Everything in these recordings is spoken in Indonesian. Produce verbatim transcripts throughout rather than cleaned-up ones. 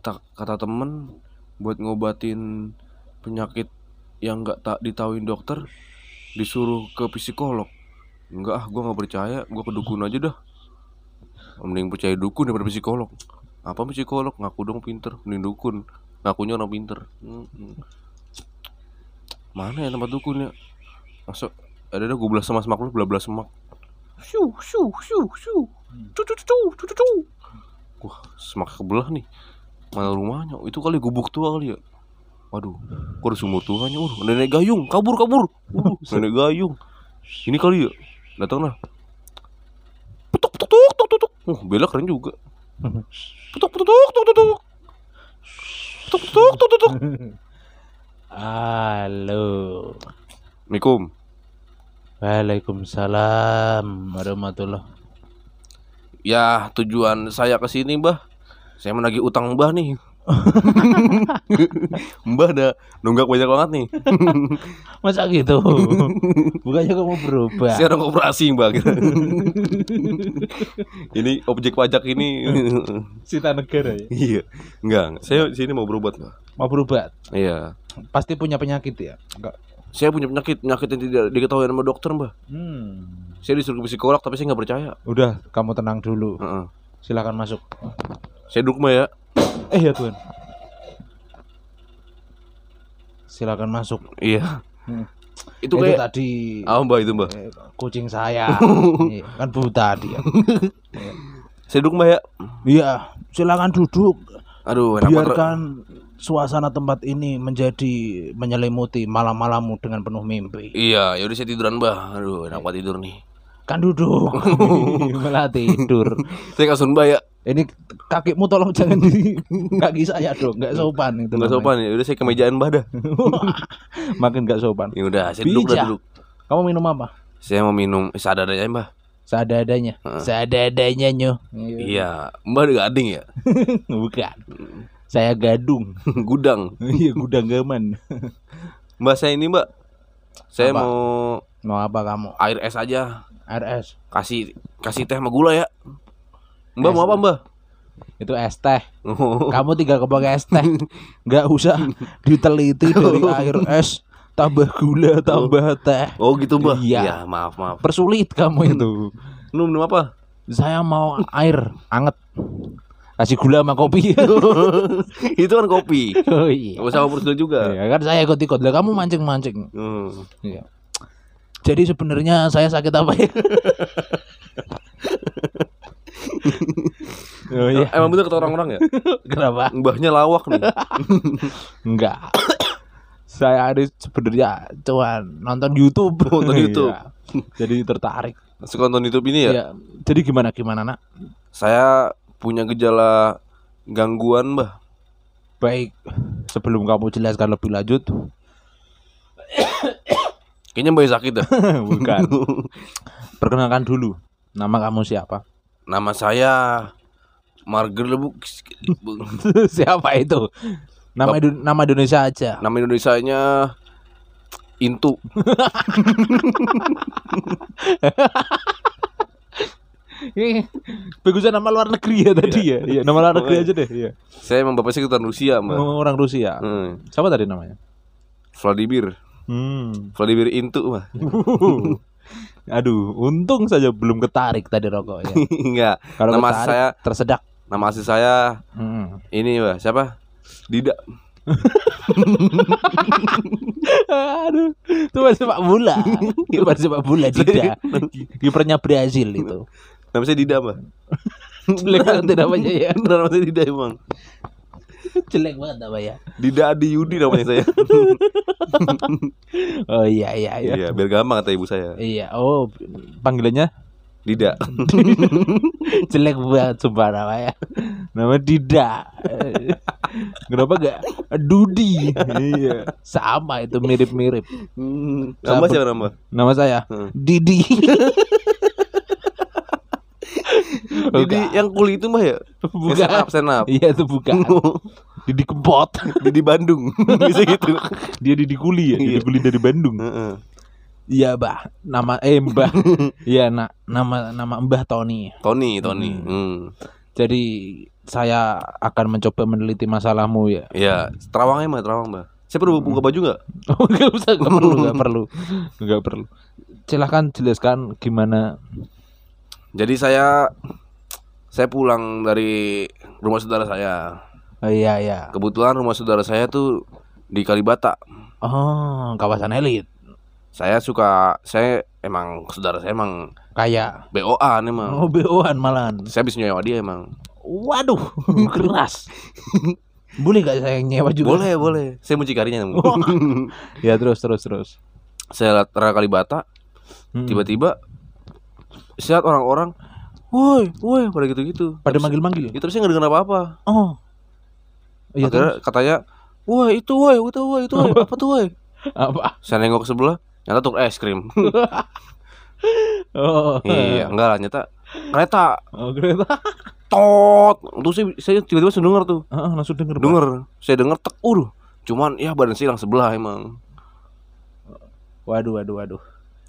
kata kata temen buat ngobatin penyakit yang nggak tak ditahuin dokter, disuruh ke psikolog. Enggak ah, gue nggak percaya, gue ke dukun aja dah. Mending percaya dukun daripada psikolog. Apa psikolog? Ngaku dong pinter. Mending dukun, ngakunya orang pinter. Hmm. Mana ya tempat dukun ya? Masuk ada ada gue belas semak semak lu, belas semak. Syuh syuh syuh syuh, cu cu cu cu cu cu. Wah, semak kebelah nih. Mana rumahnya? Itu kali gubuk tua kali ya. Waduh, kok ada sumur tuanya? Uh, nenek gayung, kabur kabur. Uh, nenek gayung. Ini kali ya. Datang lah. Petuk petuk tuk tuk tuk. Oh, bela keren juga. Petuk petuk tuk tuk tuk. Petuk petuk tuk tuk tuk. Halo. Assalamualaikum. Waalaikumsalam warahmatullah. Ya, tujuan saya ke sini, Mbah. Saya menagih utang Mbah nih. Mbah dah nunggak banyak banget nih. Masa gitu? Bukannya kamu berubah. Saya orang koperasi, Mbah. Ini objek pajak ini sita negara ya? Iya. Enggak, saya sini mau berobat, Mbah. Mau berobat? Iya. Pasti punya penyakit ya? Enggak. Saya punya penyakit, penyakit yang tidak diketahui sama dokter, Mbah. Hmm. Saya disuruh ke psikolog tapi saya nggak percaya. Udah, kamu tenang dulu. Uh-uh. Silakan masuk. Saya duduk, Mbah ya. Eh ya Tuhan. Silakan masuk. Iya. Hmm. Itu, itu kayak tadi. Ah, oh, Mbah itu, Mbah. Kucing saya. Kan buta dia. Ya. Saya duduk, Mbah ya. Iya, silakan duduk. Aduh, biarkan suasana tempat ini menjadi menyelimuti malam-malammu dengan penuh mimpi. Iya, yaudah saya tiduran, Mbah. Aduh, enak banget tidur nih. Kan duduk. Malah tidur. Saya kasun, Mbah ya. Ini kakimu tolong jangan di kaki saya dong, enggak sopan itu. Enggak sopan ya. Udah saya kemejaan, Mbah dah. Makin enggak sopan. Ya udah, saya duduk dah duduk. Kamu minum apa? Saya mau minum seadadanya, Mbah. Seadadanya. Uh. Seadadanya nyo. Iya, Mbah gading ya? Bukan. Saya gadung, gudang. Iya, gudang gaman. Mbak saya ini, Mbak. Saya apa? mau mau apa kamu? Air es aja. Air es. Kasih kasih teh sama gula ya. Mbak es mau apa, Mbak? Itu es teh. Oh. Kamu tinggal kebang es teh. Enggak usah diteliti dari air es tambah gula tambah teh. Oh, gitu, Mbak. Iya, ya, maaf, maaf. Persulit kamu itu. Minum minum apa? Saya mau air anget. Kasih gula sama kopi. Itu kan kopi. Oh iya. Gak usah persulit juga. Ya, kan saya ikut-ikut. Lah kamu mancing-mancing. Hmm. Iya. Jadi sebenarnya saya sakit apa ya? Oh iya. Emang bener kata orang-orang ya? Kenapa? Mbahnya lawak nih. Enggak. Saya hari sebenarnya cuman nonton YouTube, nonton YouTube. Ya. Jadi tertarik. Suka nonton YouTube ini ya? Ya. Jadi gimana gimana, Nak? Saya punya gejala gangguan, Mbah. Baik, sebelum kamu jelaskan lebih lanjut. Kayaknya Mbah sakit dah. Bukan. Perkenalkan dulu, nama kamu siapa? Nama saya Marger Lebuk. Siapa itu? Nama Idu- nama Indonesia aja. Nama Indonesianya Intu. Ini bagusan nama luar negeri ya tadi ya. Iya, nama luar negeri aja deh. Iya. Saya emang bapaknya keturunan Rusia, Mbak. Orang Rusia. Hmm. Siapa tadi namanya? Vladimir. Hmm. Vladimir Intu, Mbak. Aduh, untung saja belum ketarik tadi rokok ya. Enggak. Kalau nama ketarik, saya tersedak. Nama asli saya hmm. ini, Mbak. Siapa? Dida. Aduh, itu masih sepak bola. Itu masih sepak bola Dida. Kipernya Brazil itu. Nama saya Dida, Mbak. Jelek banget namanya ya. Nama saya Dida emang. Jelek banget namanya. Dida Adi Yudi namanya saya. Oh iya iya iya. Iya, biar gampang kata ibu saya. Iya, oh panggilannya Dida. Jelek banget sumpah namanya. Nama Dida. Kenapa gak Dudi? Iya. Sama itu mirip-mirib. Hmm, nama siapa nama? Nama saya hmm. Didi. Didi bukan. Yang kuli itu mah ya? Bukan. Senap, senap. Iya itu bukan. Didi Kempot. Didi Bandung. Bisa gitu. Dia Didi Kuli ya? Didi Kuli dari Bandung. Iya Mbah. Nama eh Mbah. Iya nak. Nama nama Mbah Tony. Tony Tony. Hmm. Hmm. Jadi saya akan mencoba meneliti masalahmu ya. Iya, terawangnya mah terawang, Mbak. Saya perlu buka baju enggak? Oh, enggak usah, enggak perlu, enggak perlu. Enggak perlu. Silahkan jelaskan gimana. Jadi saya saya pulang dari rumah saudara saya. Oh, iya, iya. Kebetulan rumah saudara saya tuh di Kalibata. Oh, kawasan elit. Saya suka, saya emang saudara saya emang kaya. B O A emang. Oh, B O A malahan. Saya habis nyewa dia emang. Waduh, keras. Boleh gak saya nyewa juga? Boleh, boleh. Saya mucikarinya. Ya, terus terus terus. Saya lihat Kalibata. Hmm. Tiba-tiba saya lihat orang-orang, "Woi, woi," pada gitu-gitu. Pada terus, manggil-manggil. Ya, terus saya enggak dengar apa-apa. Oh. Iya, katanya, "Woi, itu woi, itu woi, itu woi. Apa tuh woi?" Apa? Saya nengok ke sebelah, nyata tuh es krim. Oh. Iya, enggak lah, nyata kereta. Oh, kereta. Tot, untuk saya, saya tiba-tiba langsung dengar tuh. Uh, langsung dengar. Dengar, saya dengar tek, uduh. Cuman ya badan saya hilang sebelah emang. Waduh, waduh, waduh.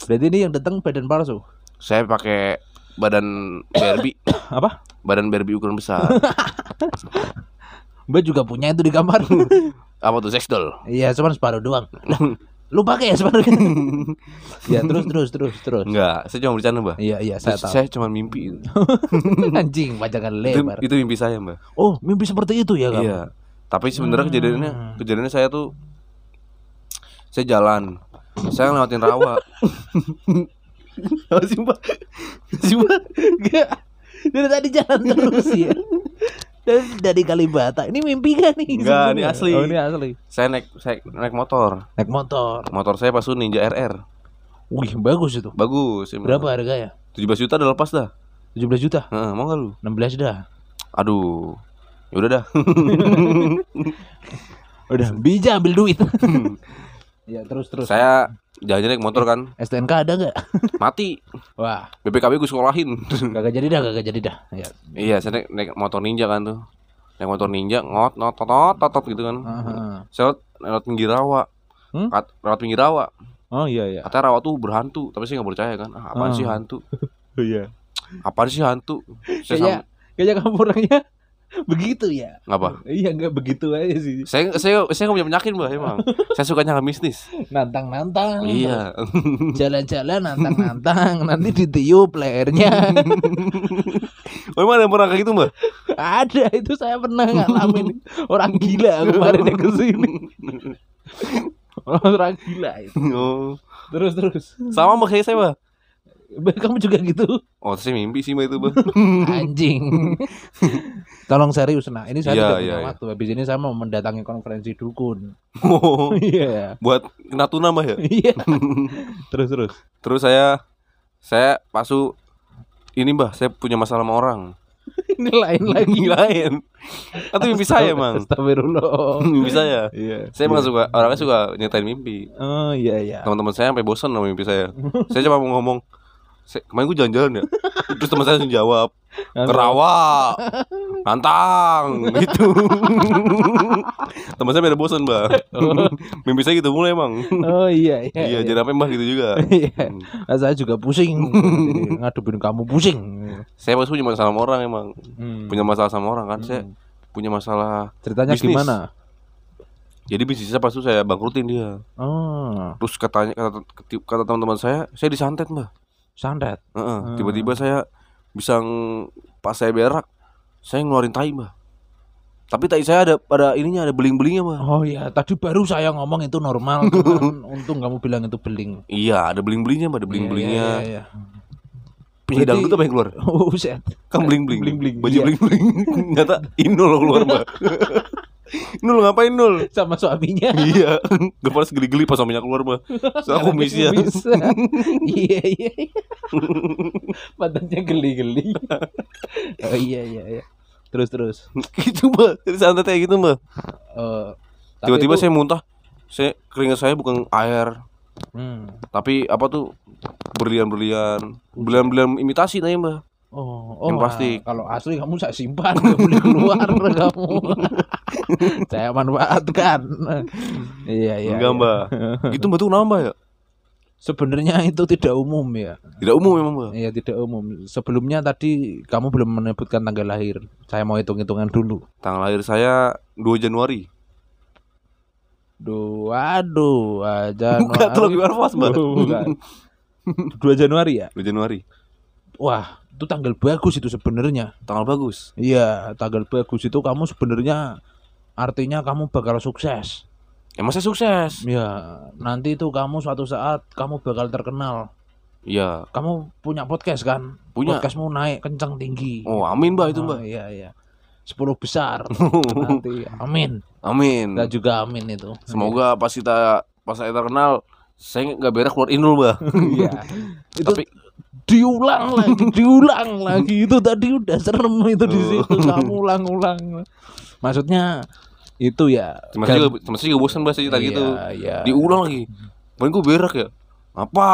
Berarti ini yang datang badan palsu. Saya pakai badan Barbie. Apa? Badan Barbie ukuran besar. Mbak juga punya itu di kamar. Apa tuh, sex doll? Iya, cuma separuh doang. Lu pakai ya separuh. Ya terus terus terus terus. Enggak, saya cuma bercanda, Mbak. Iya iya, saya tahu. Saya cuma mimpi itu. Anjing, panjangan lebar. Itu, itu mimpi saya, Mbak. Oh, mimpi seperti itu ya, Kak? Iya. Tapi sebenarnya hmm. kejadiannya kejadiannya saya tuh saya jalan. Saya ngelewatin rawa. Oh, Simba. Simba. Enggak. Dari tadi jalan terus ya. Dari Kalibata. Ini mimpi gak nih? Enggak, ini asli. Oh, ini asli. Saya naik saya naik motor. Naik motor. Motor saya Pasu Ninja R R. Wih, bagus itu. Bagus. Ya, berapa harganya? tujuh belas juta udah lepas dah. tujuh belas juta? Heeh, mau enggak lu? enam belas dah. Aduh. Ya udah dah. Udah, bija ambil duit. Ya, terus terus. Saya jalan-jalan naik motor kan. S T N K ada enggak? Mati. Wah. B P K B gue sekolahin. Kagak jadi dah, kagak jadi dah. Ya. Iya, saya naik, naik motor ninja kan tuh. Naik motor ninja ngot ngot tot tot gitu kan. Heeh. Saya lewat pinggir rawa. Hmm? Lewat pinggir rawa. Oh iya iya. Kata rawa tuh berhantu, tapi saya enggak percaya kan. Ah, apaan oh. sih hantu? Oh iya. Apaan sih hantu? Saya kayaknya kamu orangnya begitu ya. Apa? Iya, enggak begitu aja sih. Saya saya saya enggak punya penyakit, Mbak, emang. Saya sukanya nggak bisnis. Nantang-nantang. Iya. Jalan-jalan nantang-nantang, nanti ditiup layarnya. Oh, emang ada pernah kayak gitu, Mbak? Ada, itu saya pernah ngalamin. Orang gila kemarin yang kesini. Orang gila itu. Oh. Terus terus. Sama Mbak saya, Mbak. Kamu juga gitu? Oh, saya mimpi sih itu, Bang. Anjing. Tolong serius, nah. Ini saya yeah, tidak punya yeah, waktu. Yeah. Habis ini saya mau mendatangi konferensi dukun. Oh. Iya. Yeah. Buat kena tuna, Mbak ya? Iya. Terus terus. Terus saya saya pasu ini, Mbak, saya punya masalah sama orang. Ini lain lagi lain. Atau mimpi saya, Mang. Astagfirullah. Mimpi saya. Iya. Saya emang suka, orangnya suka nyatain mimpi. Oh, iya yeah, iya. Yeah. Teman-teman saya sampai bosan sama mimpi saya. Saya cuma mau ngomong, kemarin gue jalan-jalan ya. Terus teman saya langsung jawab, "Kerawa, nantang," gitu. Teman saya udah bosan, Mbak. Oh. Mimpi saya gitu mulai, Bang. Oh iya iya. Iya, iya. Jadi apa, Mbak, gitu juga. Iya. Nah, saya juga pusing. Ngadepin kamu pusing. Saya pas punya masalah sama orang emang. Hmm. Punya masalah sama orang kan. Hmm. Saya punya masalah. Ceritanya bisnis. Gimana? Jadi bisnisnya pas itu saya bangkrutin dia. Oh. Terus katanya kata, kata teman-teman saya, saya disantet, Mbak. Sandet. Uh-uh. Hmm. Tiba-tiba saya bisa ng- pas saya berak, saya ngeluarin tai, Mbak. Tapi tai saya ada pada ininya, ada beling-belingnya, Mbak. Oh iya, tadi baru saya ngomong itu normal. Untung kamu bilang itu beling. Iya, ada beling-belingnya, Mbak, ada beling-belingnya. Iya, iya, iya, iya. Penyanyi dangdut apa yang keluar? Oh, set. Kan beling-beling. Beling-beling. Baju iya. Beling-beling. Ternyata Inul keluar, Mbak. Nul ngapain Nul? Sama suaminya. Iya. Gue pas geli-geli pas suaminya keluar, Mbak. So aku misian. Iya iya. Padanya geli-geli. Oh iya iya iya. Terus terus. Gitu, Mbak. Jadi santet kayak gitu, Mbak. Uh, Tiba-tiba itu... saya muntah. Saya keringat saya bukan air. Hmm. Tapi apa tuh? Berlian-berlian. Berlian-berlian imitasi tadi, Mbak. Oh, oh, yang pasti kalau asli kamu saya simpan, nggak boleh keluar kamu. Saya manfaatkan. Iya iya. Enggak, Mbak. Gitu Mbak tuh nambah ya. Sebenarnya itu tidak umum ya. Tidak umum memang, Bang. Iya, tidak umum. Sebelumnya tadi kamu belum menyebutkan tanggal lahir. Saya mau hitung-hitungan dulu. Tanggal lahir saya dua Januari. Dua, dua Januari. Bukan, itu lebih arfas, Bang. dua Januari ya? dua Januari. Wah, itu tanggal bagus itu sebenarnya. Tanggal bagus? Iya, tanggal bagus itu kamu sebenarnya artinya kamu bakal sukses. Ya masa sukses? Ya, nanti itu kamu suatu saat kamu bakal terkenal. Iya. Kamu punya podcast kan? Punya. Podcastmu naik kencang tinggi. Oh, amin Mbak itu Mbak. Oh, iya iya. Sepuluh besar. Nanti amin. Amin. Dan juga amin itu. Semoga pas kita pas saya terkenal saya nggak berak keluar indul Mbak. Iya. Itu tapi diulang lagi, diulang lagi. Itu tadi udah serem itu di situ. Kamu ulang-ulang. Maksudnya itu ya termasuk juga bosan bahasa cerita gitu iya. Diulang lagi paling gue berak ya apa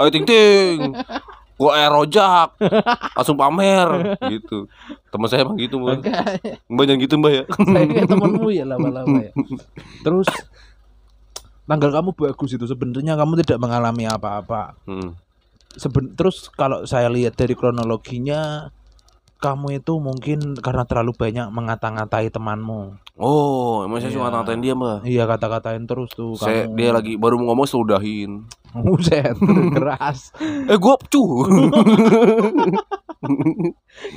ayo ting ting gue air rojak langsung pamer gitu teman saya emang gitu Mbak. Mbak jangan gitu Mbak ya saya kayak temanmu ya lama-lama ya. Terus tanggal kamu bagus itu sebenarnya kamu tidak mengalami apa-apa hmm. Seben- terus kalau saya lihat dari kronologinya kamu itu mungkin karena terlalu banyak mengata-ngatai temanmu. Oh, emang saya suka ngata-ngatain dia Mbak. Iya, kata-katain terus tuh saya, kamu. Dia lagi baru ngomong sudahin. Buset, keras. Eh, gue cu.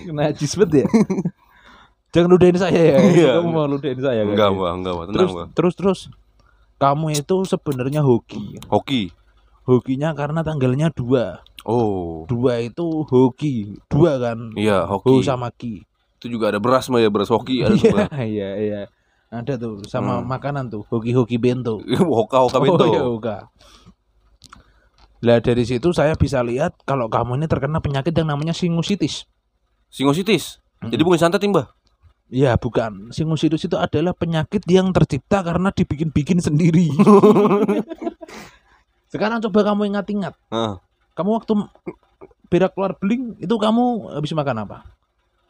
Kena jisbet ya. Jangan ludahin saya ya. Iya. Kamu mau ludahin saya kan? Enggak, Mbak, enggak, Mbak. Tenang, Mbak. Terus, terus, terus. Kamu itu sebenarnya hoki. Hoki. Hokinya karena tanggalnya dua. Oh, dua itu hoki, dua kan? Iya, hoki. Ho sama ki. Itu juga ada beras mah ya, beras hoki ada tuh. Iya, iya. Ada tuh sama hmm. makanan tuh, hoki-hoki bento. Hoka-hoka bento. Oh, iya, hoka. Lah dari situ saya bisa lihat kalau kamu ini terkena penyakit yang namanya sinusitis. Sinusitis? Mm-hmm. Jadi bukan santet, Mbak? Ya bukan, sinusitis itu adalah penyakit yang tercipta karena dibikin-bikin sendiri. Sekarang coba kamu ingat-ingat. Nah. Kamu waktu berak keluar beling itu kamu habis makan apa?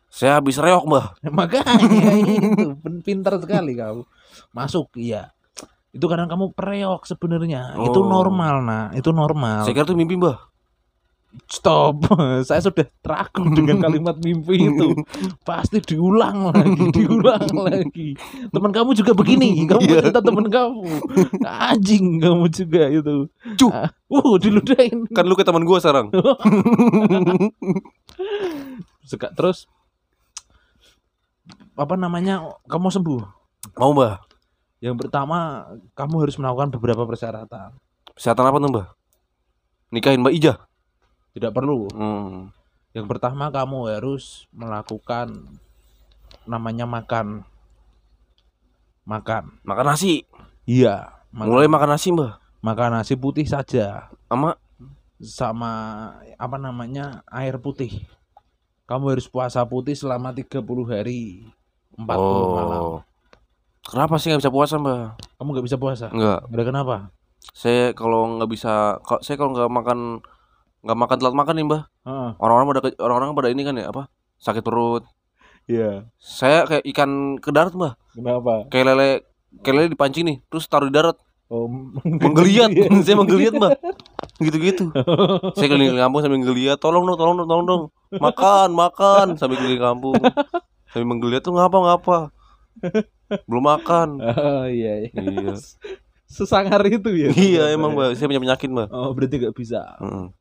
Saya habis reok Mbak. Makanya itu pintar sekali kamu. Masuk iya. Itu karena kamu pereok sebenarnya. Oh. Itu normal nah, itu normal. Saya kira itu mimpi Mbak. Stop. Saya sudah teragum dengan kalimat mimpi itu. Pasti diulang lagi, diulang lagi. Teman kamu juga begini. Kamu cerita teman kamu. Anjing kamu juga itu. Cuk. Uh, diludahin. Kan lu ke teman gua sekarang. Suka terus apa namanya? Kamu sembuh. Mau, Mbak? Yang pertama, kamu harus melakukan beberapa persyaratan. Persyaratan apa tuh, Mbak? Nikahin Mbak Ija. Tidak perlu. Hmm. Yang pertama kamu harus melakukan namanya makan, makan, makan nasi. Iya. Makan. Mulai makan nasi Mbak. Makan nasi putih saja. Sama, sama apa namanya air putih. Kamu harus puasa putih selama tiga puluh hari, empat puluh oh. malam. Kenapa sih nggak bisa puasa Mbak? Kamu nggak bisa puasa? Nggak. Nggak kenapa? Saya kalau nggak bisa, saya kalau nggak makan nggak makan telat makan nih Mbak. Uh. Orang-orang pada orang-orang pada ini kan ya apa sakit perut. Iya. Yeah. Saya kayak ikan ke darat Mbak. Kenapa? Kayak lele, kayak lele dipancing nih, terus taruh di darat. Oh, menggeliat, saya menggeliat Mbak. Gitu-gitu. Saya keliling kampung sambil menggeliat, tolong dong, tolong dong, tolong dong. Makan, makan sambil keliling kampung. Sambil menggeliat tuh ngapa-ngapa. Belum makan. Oh iya. Iya. Iya. Sesangar itu ya. Iya emang Mbak, saya punya penyakit Mbak. Oh berarti nggak bisa. Mm.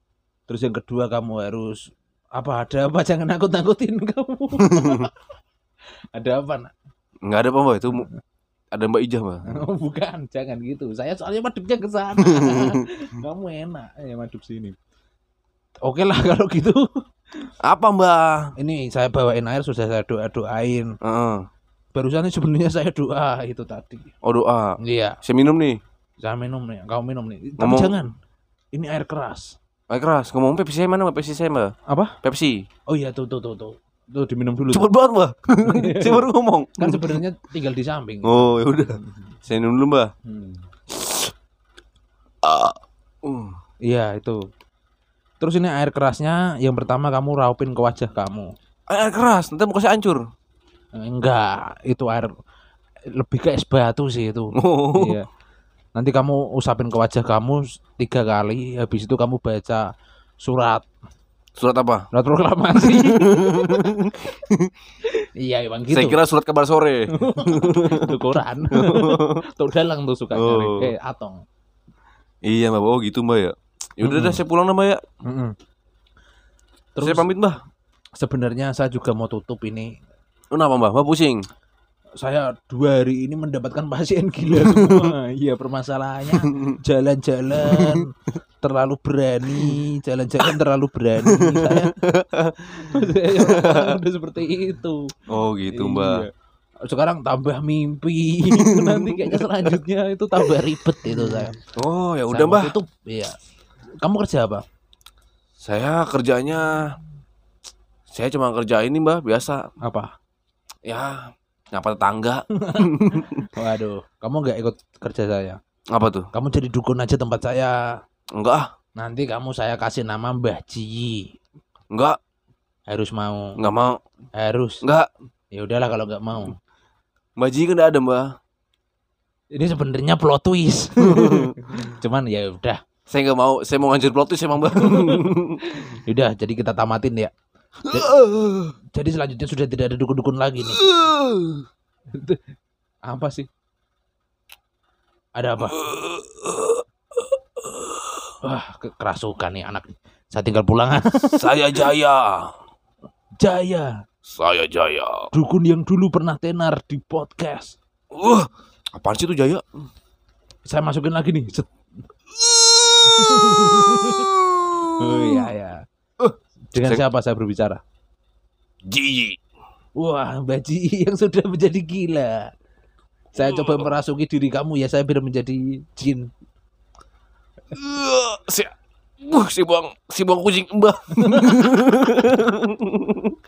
Terus yang kedua kamu harus apa ada apa jangan nakut-nakutin kamu. Ada apa nak? Nggak ada apa Mbak itu ada Mbak Ijah Mbak. Oh bukan jangan gitu. Saya soalnya madepnya ke sana. Kamu enak ya madep sini. Oke lah kalau gitu. Apa Mbak? Ini saya bawain air sudah saya doa-doain. Uh-uh. Barusan ini sebenarnya saya doa itu tadi. Oh doa. Iya. Saya minum nih. Saya minum nih. Kamu minum nih. Tapi ngomong. Jangan. Ini air keras. Air keras, ngomong Pepsi saya mana Mbak? Pepsi saya Mbak? Apa? Pepsi. Oh iya tuh tuh tuh tuh, tuh diminum dulu. Cepet banget Mbak. Saya baru ngomong. Kan sebenarnya tinggal di samping. Oh ya udah, saya minum dulu Mbak. Hmm. Uh. Uh. Iya itu. Terus ini air kerasnya, yang pertama kamu raupin ke wajah kamu. Air keras, nanti muka saya hancur. Enggak, itu air lebih ke es batu sih itu. Oh. Iya. Nanti kamu usapin ke wajah kamu tiga kali, habis itu kamu baca surat. Surat apa? Surat proklamasi. Iya emang gitu. Saya kira surat kabar sore. Itu Quran. Tuh dalang tuh suka nyari. Oh. Eh atong. Iya mbak, oh gitu mbak ya. Ya udah, mm-hmm. Dah saya pulang mbak ya. Mm-hmm. Terus saya pamit mbak. Sebenarnya saya juga mau tutup ini. Kenapa mbak? Mbak pusing. Saya dua hari ini mendapatkan pasien gila semua. Iya permasalahannya jalan-jalan terlalu berani, jalan-jalan terlalu berani. Saya, saya udah seperti itu. Oh gitu iya. Mbak. Sekarang tambah mimpi. Nanti kayaknya selanjutnya itu tambah ribet itu saya. Oh ya udah mbak. Itu ya. Kamu kerja apa? Saya kerjanya, saya cuma kerja ini mbak biasa. Apa? Ya. Nyapa tetangga. Waduh, kamu gak ikut kerja saya. Apa tuh? Kamu jadi dukun aja tempat saya. Enggak ah. Nanti kamu saya kasih nama Mbah Ji. Enggak. Harus mau. Enggak mau. Harus. Enggak. Ya udahlah kalau enggak mau. Mbah Ji kan enggak ada mbak. Ini sebenarnya plot twist. Cuman ya udah. Saya enggak mau, saya mau nganjur plot twist emang mbak. Udah, jadi kita tamatin ya. Jadi selanjutnya sudah tidak ada dukun-dukun lagi nih. Apa sih? Ada apa? Wah, kerasukan nih anak. Saya tinggal pulang. Saya Jaya. Jaya. Saya Jaya. Dukun yang dulu pernah tenar di podcast. Wah, uh, apaan sih itu Jaya? Saya masukin lagi nih. Oh iya ya. Dengan siapa saya berbicara? Ji. Wah, Mbak Ji yang sudah menjadi gila. Saya uh. coba merasuki diri kamu ya, saya biar menjadi jin. Uh, si, uh, si buang, si buang kucing mbak.